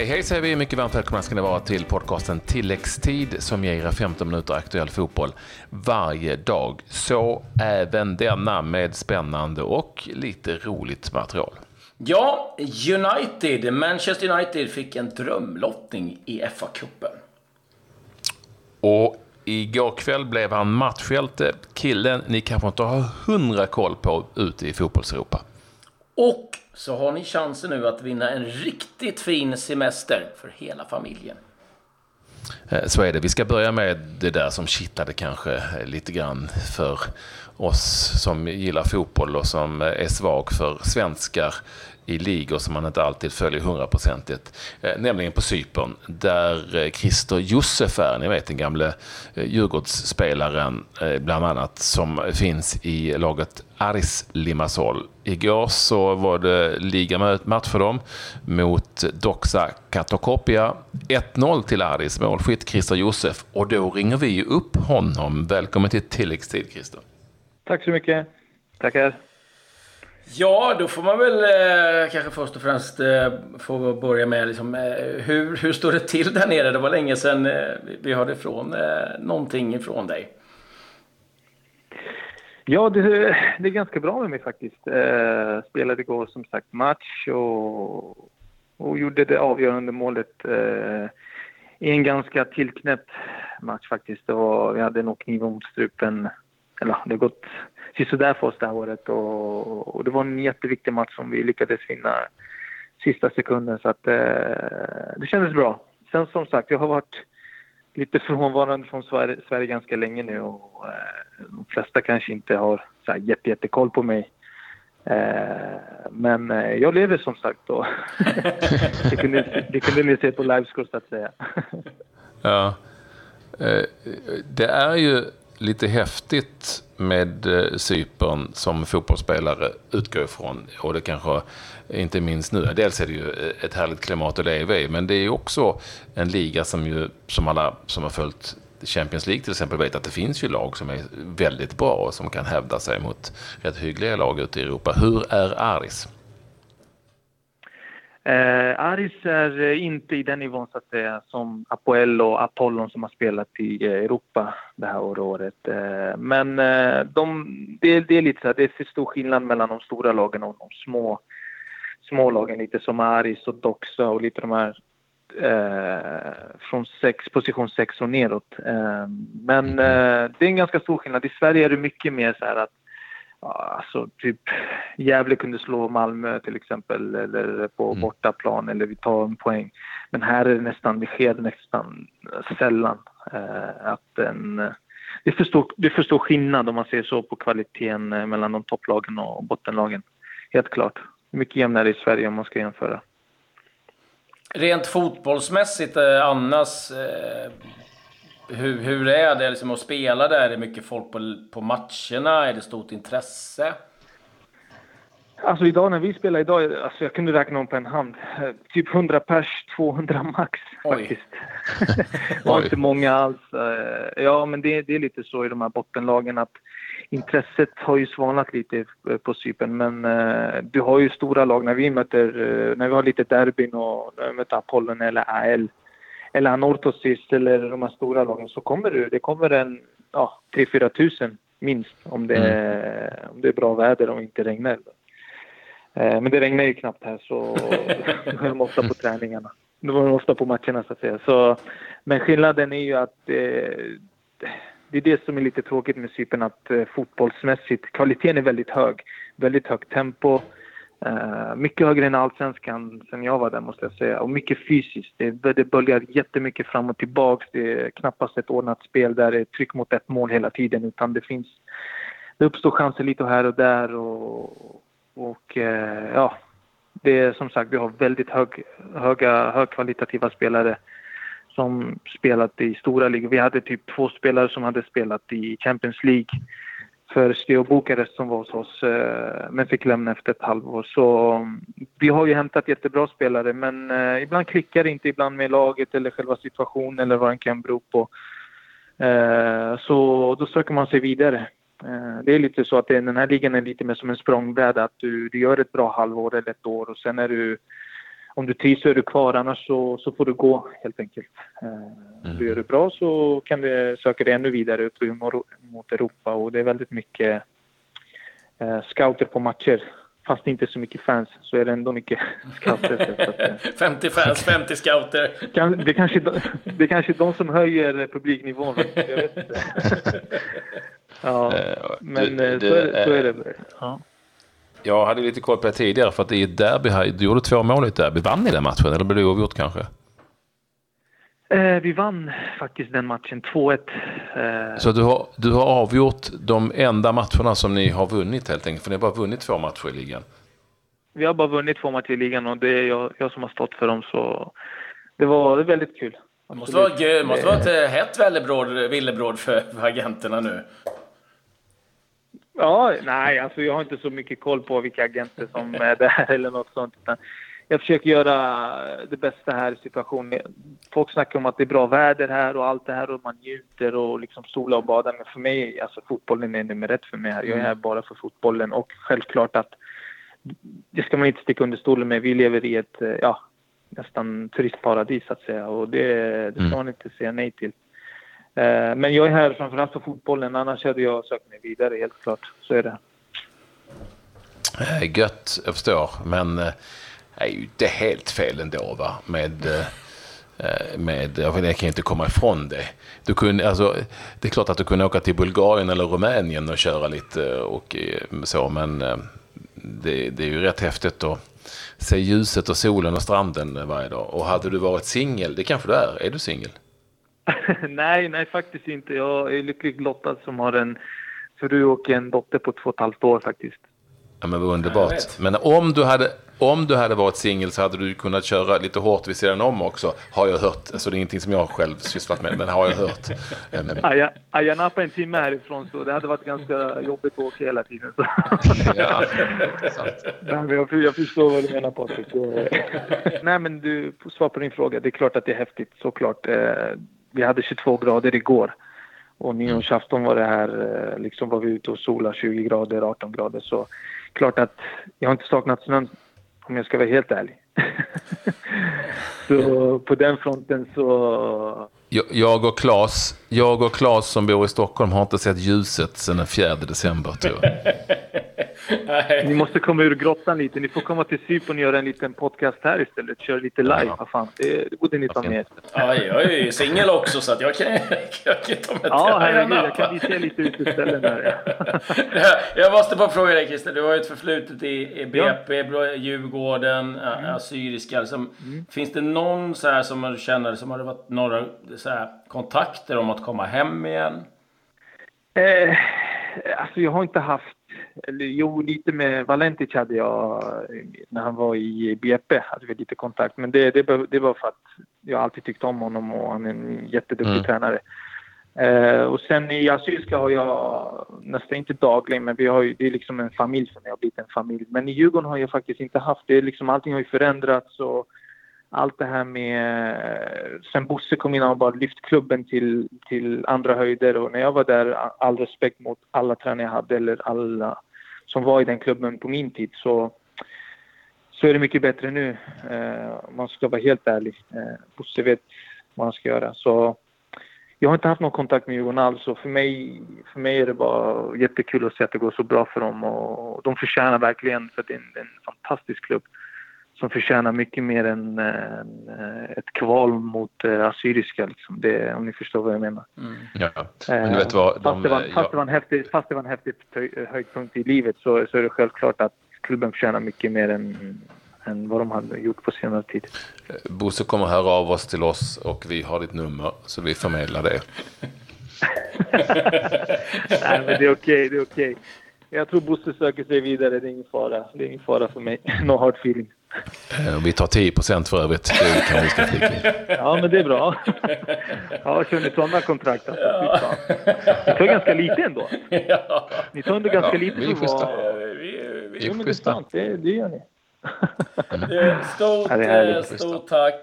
Hej hej säger vi, mycket varmt välkomna ska ni vara till podcasten Tilläggstid som ger er 15 minuter aktuell fotboll varje dag. Så även denna med spännande och lite roligt material. Ja, United, Manchester United fick en drömlottning i FA-cupen. Och igår kväll blev han matchhjälte, killen ni kanske inte har 100 koll på ute i fotbollseuropa. Och så har ni chansen nu att vinna en riktigt fin semester för hela familjen. Så är det. Vi ska börja med det där som kittlade kanske lite grann för oss som gillar fotboll och som är svag för svenskar i ligor som man inte alltid följer 100%. Nämligen på Cypern där Christer Josef är, ni vet den gamle Djurgårdsspelaren bland annat som finns i laget Aris Limassol. Igår så var det ligamatch för dem mot Doxa Katokopia. 1-0 till Aris, målskytt Christer Josef. Och då ringer vi ju upp honom. Välkommen till Tilläggstid, Christer. Tack så mycket. Tackar. Ja, då får man väl kanske först och främst få börja med liksom, hur står det till där nere? Det var länge sedan vi hörde ifrån, någonting ifrån dig. Ja, det är ganska bra med mig faktiskt. Spelade igår som sagt match och gjorde det avgörande målet i en ganska tillknäppt match faktiskt. Vi hade nog kniven mot strupen. Eller, det har gått sisådär för oss det här året och det var en jätteviktig match som vi lyckades vinna sista sekunden så att det kändes bra. Sen som sagt, jag har varit lite frånvarande från Sverige ganska länge nu och de flesta kanske inte har så här, jättekoll på mig. Men jag lever som sagt då. Det kunde ni se på livescore så att säga. Ja, det är ju lite häftigt med Cypern som fotbollsspelare utgår ifrån och det kanske inte minst nu. Dels är det ju ett härligt klimat att leva i, men det är ju också en liga som alla som har följt Champions League till exempel vet att det finns ju lag som är väldigt bra och som kan hävda sig mot rätt hyggliga lag ute i Europa. Hur är Aris? Aris är inte i den nivån så att säga, som Apoel och Apollon som har spelat i Europa det här året. Men det är lite så här, det är för stor skillnad mellan de stora lagen och de små lagen lite som Aris och Doxa och lite de här från position 6 och nedåt. Men det är en ganska stor skillnad. I Sverige är det mycket mer så här att alltså typ Gävle kunde slå Malmö till exempel eller på bortaplan eller vi tar en poäng. Men här är det nästan, det sker nästan sällan att det är för stor skillnad om man ser så på kvaliteten mellan de topplagen och bottenlagen. Helt klart. Mycket jämnare i Sverige om man ska jämföra. Rent fotbollsmässigt annars Hur är det liksom att spela där? Är det mycket folk på matcherna? Är det stort intresse? Alltså idag när vi spelar idag, alltså jag kunde räkna om på en hand. Typ 100 pers, 200 max. Oj. Faktiskt. Det var inte många alls. Ja, men det är lite så i de här bottenlagen att intresset har ju svalnat lite på Cypern. Men du har ju stora lag när vi möter, när vi har lite derbyn och när vi möter Apollon eller AL. Eller Nortosis eller de här stora lagen så kommer det kommer en 3-4 tusen minst om det är bra väder och inte regnar. Men det regnar ju knappt här så då är de ofta på träningarna. Då var de ofta på matcherna så att säga. Så, men skillnaden är ju att det är det som är lite tråkigt med Cypern att fotbollsmässigt kvaliteten är väldigt hög. Väldigt högt tempo. Mycket högre än allsvenskan sen jag var där måste jag säga och mycket fysiskt, det böljar jättemycket fram och tillbaks, det är knappast ett ordnat spel där det är tryck mot ett mål hela tiden utan det uppstår chanser lite här och där och ja, det är som sagt vi har väldigt högkvalitativa spelare som spelat i stora ligor, vi hade typ 2 spelare som hade spelat i Champions League för Stoke och Bukarest som var hos oss men fick lämna efter ett halvår. Så vi har ju hämtat jättebra spelare men ibland klickar det inte ibland med laget eller själva situationen eller vad den kan bero på. Så då söker man sig vidare. Det är lite så att den här ligan är lite mer som en språngbräda att du gör ett bra halvår eller ett år och sen är du om du trivs så är du kvar, annars så får du gå helt enkelt. Du gör det bra så kan du söka dig ännu vidare upp mot Europa, och det är väldigt mycket scouter på matcher. Fast inte så mycket fans, så är det ändå mycket scouter. Att, 50 fans, 50 scouter. Det kanske är de som höjer publiknivån. Jag vet inte. Ja, men så är det. Ja. Jag hade lite koll på det tidigare, för att i ett derby här, du gjorde 2 mål i ett derby. Vann ni den matchen, eller blev det oavgjort kanske? Vi vann faktiskt den matchen 2-1. Så du har avgjort de enda matcherna som ni har vunnit helt enkelt, för ni har bara vunnit 2 matcher i ligan. Vi har bara vunnit 2 matcher i ligan, och det är jag som har stått för dem, så det var väldigt kul. Det måste vara ett hett villebråd för agenterna nu. Ja, nej, alltså jag har inte så mycket koll på vilka agenter som är där eller något sånt, utan jag försöker göra det bästa här i situationen. Folk snackar om att det är bra väder här och allt det här, och man njuter och liksom solar och badar. Men för mig, alltså fotbollen är nummer 1 för mig här. Jag är här bara för fotbollen, och självklart att det ska man inte sticka under stolen med. Vi lever i ett nästan turistparadis att säga, och det ska man inte säga nej till. Men jag är här framförallt för fotbollen, annars hade jag sökt mig vidare, helt klart. Så är det. Gött, jag förstår, men är ju inte helt fel ändå, va? Jag kan inte komma ifrån det. Du kunde, alltså, det är klart att du kunde åka till Bulgarien eller Rumänien och köra lite och så, men det är ju rätt häftigt att se ljuset och solen och stranden varje dag. Och hade du varit singel, det kanske du är. Är du singel? nej, faktiskt inte. Jag är lyckligt lottad som har en fru och en dotter på 2,5 år faktiskt. Ja, men vad underbart. Men om du hade varit singel så hade du kunnat köra lite hårt vid sidan om också, har jag hört. Så alltså, det är ingenting som jag själv sysslat med, men har jag hört. Jag nappade en timme härifrån, så det hade varit ganska jobbigt att åka hela tiden. Så. Ja, sant. Nej, men jag förstår vad du menar, Patrik. Nej, men du får svara på din fråga. Det är klart att det är häftigt, såklart. Vi hade 22 grader igår. Och nyårsafton var det här, liksom var vi ute och sola 20 grader, 18 grader. Så klart att jag har inte saknat snön, om jag ska vara helt ärlig. Så på den fronten så... Jag och Claes som bor i Stockholm har inte sett ljuset sedan den 4 december, tror jag. Ni måste komma ur grottan lite. Ni får komma till Cypern och göra en liten podcast här istället. Kör lite live. Ja. Fan, det borde ni ta med. Ja, jag är ju singel också, så att jag kan ta med. Ja, herregud, jag kan visa lite ut istället där. Jag måste bara fråga dig, Christer. Du har ju ett förflutet i BP, Djurgården, assyriska. Liksom. Finns det någon så här som man känner som har varit några så här kontakter om att komma hem igen? Alltså jag har inte haft, eller jo, lite med Valentic hade jag när han var i BP, hade vi lite kontakt, men det var för att jag alltid tyckte om honom, och han är en jätteduktig tränare. Och sen i assyriska har jag nästan inte dagligen, men vi har ju, det är liksom en familj som jag har blivit en familj, men i Djurgården har jag faktiskt inte haft det, liksom allting har ju förändrats, och allt det här med... Sen Bosse kom in och bara lyft klubben till andra höjder. Och när jag var där, all respekt mot alla tränare jag hade, eller alla som var i den klubben på min tid, så är det mycket bättre nu. Man ska vara helt ärlig. Bosse vet vad han ska göra. Så jag har inte haft någon kontakt med Djurgården alls. Och för mig är det bara jättekul att se att det går så bra för dem. Och de förtjänar verkligen, för det är en fantastisk klubb som förtjänar mycket mer än ett kval mot assyriska, liksom. Det, om ni förstår vad jag menar. Fast det var en häftig höjdpunkt i livet, så är det självklart att klubben förtjänar mycket mer än vad de hade gjort på senare tid. Bosse kommer höra av oss till oss, och vi har ditt nummer, så vi förmedlar det. Nej, men det är okej. Jag tror Bosse söker sig vidare, det är ingen fara. Det är ingen fara för mig. No hard feeling. Vi tar 10% för övrigt. Det kan vi ska flika in. Ja, men det är bra. Ja, kör ni sådana kontrakt? Alltså. Ja. Ni tar ganska lite ändå. Ja. Ni tar ändå ganska lite. Vi är schyssta. Jo, men det är sant. Det gör ni. Stort tack,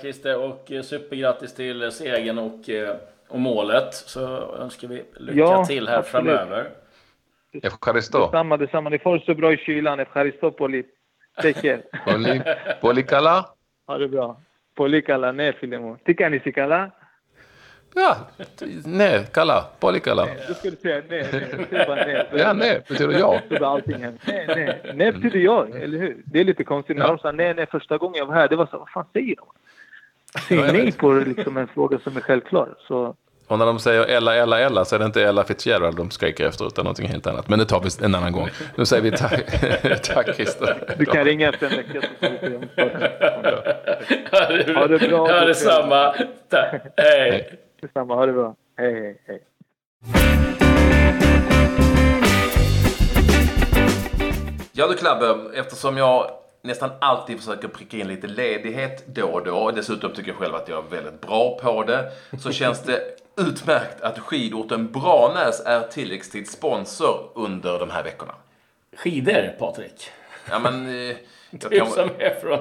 Christer, och supergrattis till segern och målet. Så önskar vi lycka till här framöver. Efcharisto. Detsamma, det får så bra i kylan. Efcharisto på lite. Τέχε. Πολύ καλά. Άρα μπράβο. Πολύ καλά, ναι φίλε μου. Τι κάνεις, τι καλά? Ναι, καλά. Πολύ καλά. Du skulle säga nej. Ja, nej, betyder jag. Nej, betyder jag, eller hur? Det är lite konstigt när de sa nej första gången jag var här. Det var så, vad fan säger de? Säger nej på liksom en fråga som är självklar. Så... Och när de säger Ella så är det inte Ella Fitzgerald de skriker efter utan någonting helt annat. Men det tar vi en annan gång. Nu säger vi tack Christer. Du kan ringa efter en vecka så får vi se om det. Ha det bra. Ha det samma. Hej. Detsamma, ha det bra. Hej. Ja du Klabbe, eftersom jag nästan alltid försöker pricka in lite ledighet då och då. Dessutom tycker jag själv att jag är väldigt bra på det. Så känns det utmärkt att skidorten Branäs är tilläggstidssponsor under de här veckorna. Skidor, Patrik? Ja, men... Du som är från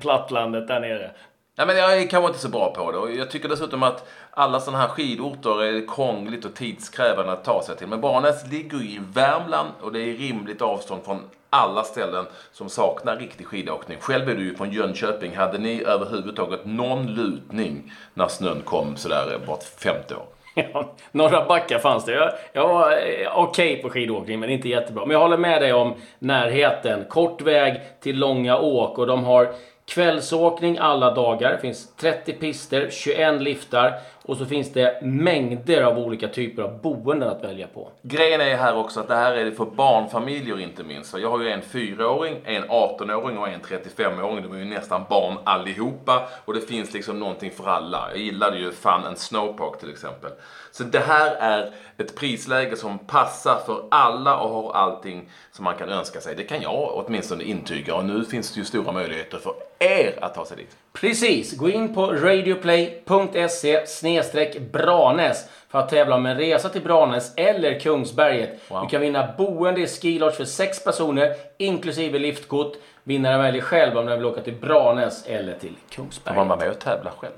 plattlandet där nere. Ja, men jag är kanske inte så bra på det. Och jag tycker dessutom att alla sådana här skidorter är krångligt och tidskrävande att ta sig till. Men Branäs ligger ju i Värmland och det är rimligt avstånd från alla ställen som saknar riktig skidåkning. Själv är du ju från Jönköping. Hade ni överhuvudtaget någon lutning när snön kom sådär vart 50 år? Ja, några backar fanns det. Jag var okej på skidåkning men inte jättebra. Men jag håller med dig om närheten. Kort väg till långa åk och de har kvällsåkning alla dagar. Det finns 30 pister, 21 liftar och så finns det mängder av olika typer av boenden att välja på. Grejen är här också att det här är det för barnfamiljer inte minst. Jag har ju en 4-åring, en 18-åring och en 35-åring. De är ju nästan barn allihopa och det finns liksom någonting för alla. Jag gillade ju Fun and Snowpark till exempel. Så det här är ett prisläge som passar för alla och har allting som man kan önska sig. Det kan jag åtminstone intyga och nu finns det ju stora möjligheter för er att ta sig dit. Precis, gå in på radioplay.se/Branes för att tävla om en resa till Branes eller Kungsberget. Wow. Du kan vinna boende i skilodge för 6 personer inklusive liftkort. Vinnaren väljer själv om den vill åka till Branes eller till Kungsberget. Man var med och tävla själv.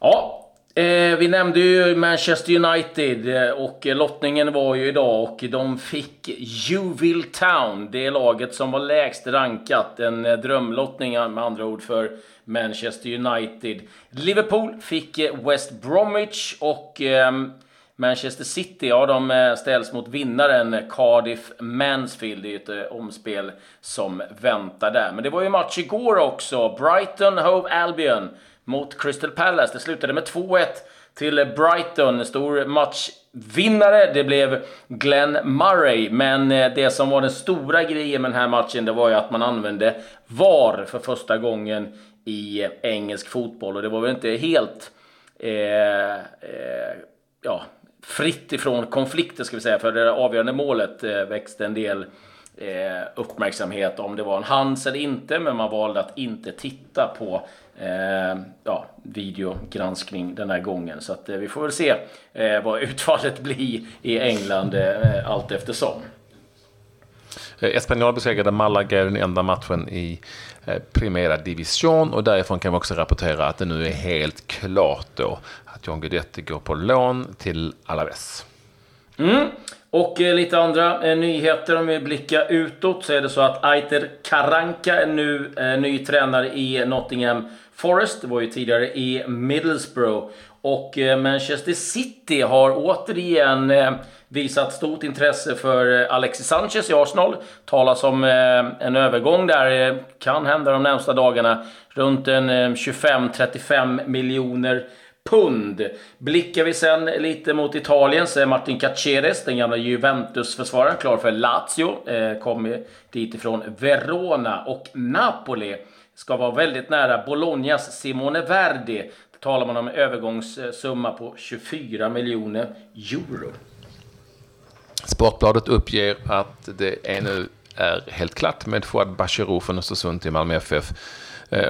Ja, vi nämnde ju Manchester United och lottningen var ju idag och de fick Yeovil Town, det laget som var lägst rankat, en drömlottning med andra ord för Manchester United. Liverpool fick West Bromwich och Manchester City, ja de ställs mot vinnaren Cardiff Mansfield, det är ju ett omspel som väntar där. Men det var ju match igår också, Brighton Hove Albion mot Crystal Palace. Det slutade med 2-1 till Brighton. Stor matchvinnare. Det blev Glenn Murray. Men det som var den stora grejen med den här matchen, det var ju att man använde VAR för första gången i engelsk fotboll. Och det var väl inte helt fritt ifrån konflikter ska vi säga. För det avgörande målet växte en del uppmärksamhet om det var en hands eller inte. Men man valde att inte titta på videogranskning den här gången. Så att, vi får väl se vad utfallet blir i England allt eftersom. Espanyol besegrade Malaga i den enda matchen i Primera Division och därifrån kan vi också rapportera att det nu är helt klart då att John Guidetti går på lån till Alavés. Och lite andra nyheter om vi blickar utåt så är det så att Aitor Karanka är nu ny tränare i Nottingham Forest. Det var ju tidigare i Middlesbrough. Och Manchester City har återigen visat stort intresse för Alexis Sanchez i Arsenal. Talas om en övergång där. Kan hända de närmsta dagarna. Runt en 25-35 miljoner pund. Blickar vi sen lite mot Italien så är Martin Cáceres, den gamla Juventus-försvararen, klar för Lazio. Kommer dit ifrån Verona och Napoli. Ska vara väldigt nära Bolognas Simone Verdi. Då talar man om en övergångssumma på 24 miljoner euro. Sportbladet uppger att det är nu är helt klart med Fouad Bachirou från Östersund till Malmö FF.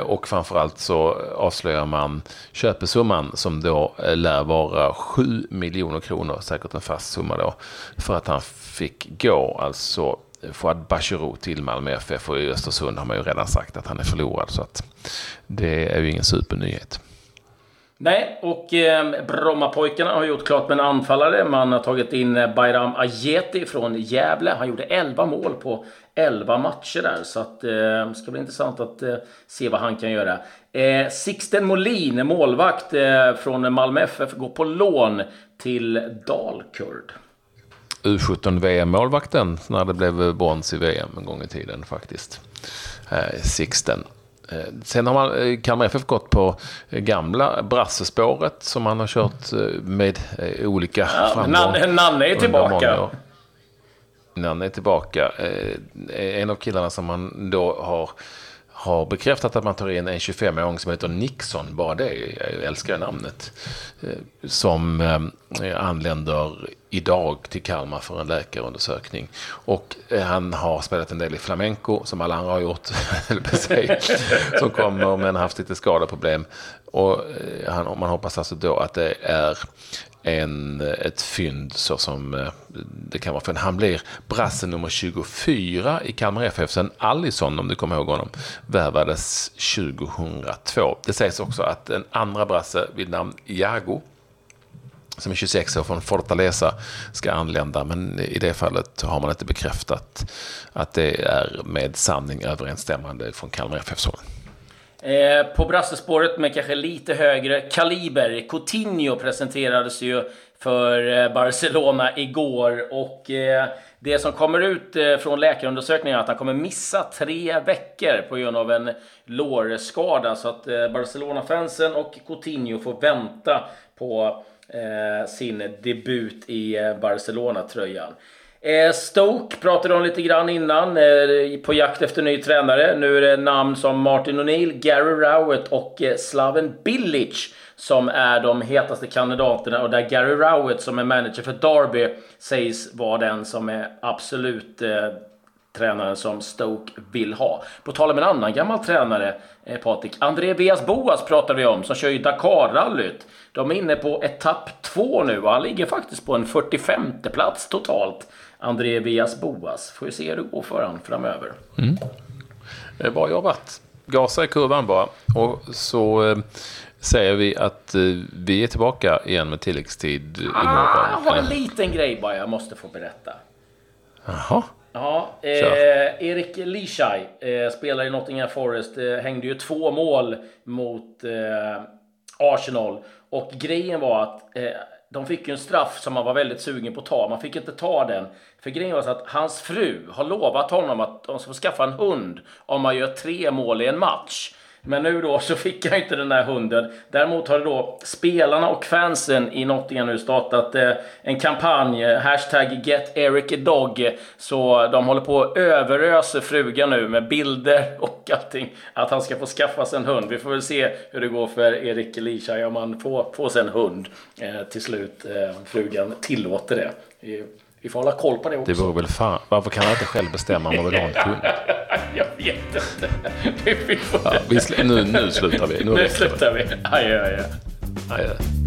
Och framförallt så avslöjar man köpesumman som då lär vara 7 miljoner kronor, säkert en fast summa då, för att han fick gå, alltså Fouad Bachirou till Malmö FF och i Östersund har man ju redan sagt att han är förlorad så att det är ju ingen supernyhet. Nej, och Brommapojkarna har gjort klart med en anfallare. Man har tagit in Bayram Ajeti från Gävle. Han gjorde 11 mål på 11 matcher där. Så att, det ska bli intressant att se vad han kan göra. Sixten Molin, målvakt från Malmö FF, går på lån till Dalkurd. U17-VM-målvakten när det blev brons i VM en gång i tiden faktiskt. Sixten. Sen har man Kalmar FF gått på gamla brassespåret som man har kört med olika framgång. Nanne är tillbaka. Nanne är tillbaka. En av killarna som man då har bekräftat att man tar in en 25-åring som heter Nixon, bara det, jag älskar namnet, som anländer idag till Kalmar för en läkarundersökning. Och han har spelat en del i flamenco, som alla andra har gjort, som kommer men haft lite skadeproblem. Och man hoppas alltså då att det är ett fynd så som det kan vara. För han blir brassen nummer 24 i Kalmar FF sen Allison, om du kommer ihåg honom, värvades 2002. Det sägs också att en andra brasse vid namn Iago, som är 26 år från Fortaleza, ska anlända, men i det fallet har man inte bekräftat att det är med sanning överensstämmande från Kalmar FF. På brassespåret, men kanske lite högre kaliber, Coutinho presenterades ju för Barcelona igår, och det som kommer ut från läkarundersökningen är att han kommer missa 3 veckor på grund av en lårskada, så att Barcelona-fansen och Coutinho får vänta på sin debut i Barcelona-tröjan. Stoke pratade om lite grann innan, på jakt efter ny tränare. Nu är det namn som Martin O'Neill, Gary Rowett och Slaven Bilic som är de hetaste kandidaterna, och där Gary Rowett, som är manager för Derby, sägs vara den som är absolut tränaren som Stoke vill ha. På tal om en annan gammal tränare, Patrik, André Villas Boas pratar vi om, som kör ju Dakar-rallyt. De är inne på etapp 2 nu, och han ligger faktiskt på en 45:e plats totalt. André Villas Boas, får ju se hur det går för han framöver. Bra jobbat. Gasa i kurvan bara. Och så säger vi att vi är tillbaka igen med tilläggstid imorgon. Det var en liten grej bara jag måste få berätta. Jaha. Ja, Eric Lichaj spelar i Nottingham Forest, hängde ju 2 mål mot Arsenal, och grejen var att de fick ju en straff som man var väldigt sugen på att ta. Man fick inte ta den, för grejen var så att hans fru har lovat honom att de ska skaffa en hund om man gör 3 mål i en match. Men nu då så fick jag inte den där hunden. Däremot har då spelarna och fansen i Nottingham nu startat en kampanj, hashtag Get Eric a Dog. Så de håller på att överösa frugan nu med bilder och allting, att han ska få skaffa sig en hund. Vi får väl se hur det går för Eric Lichaj, om han får sig en hund till slut. Frugan tillåter det. Vi får hålla koll på det också. Det vore väl fan. Varför kan han inte själv bestämma om man vill ha en hund? Jag vet inte. Vi får... ja, nu slutar vi. Nu slutar vi. Aj.